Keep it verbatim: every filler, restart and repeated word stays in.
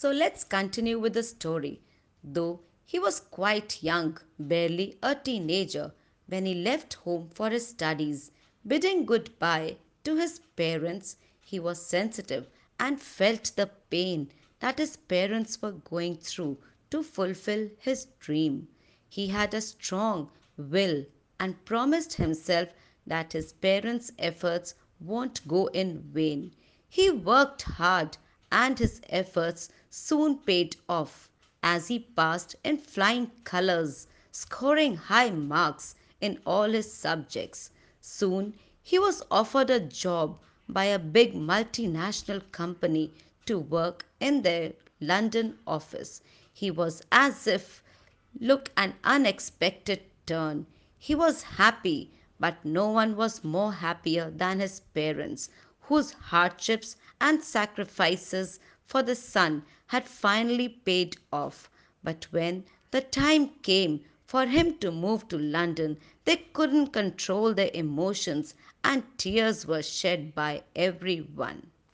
So let's continue with the story. Though he was quite young, barely a teenager, when he left home for his studies, bidding goodbye to his parents, he was sensitive and felt the pain that his parents were going through to fulfill his dream. He had a strong will and promised himself that his parents' efforts won't go in vain. He worked hard and his efforts soon paid off as he passed in flying colors, scoring high marks in all his subjects. Soon, he was offered a job by a big multinational company to work in their London office. He was as if look an unexpected turn. He was happy, but no one was more happier than his parents, whose hardships and sacrifices for the son had finally paid off. But when the time came for him to move to London, they couldn't control their emotions and tears were shed by everyone.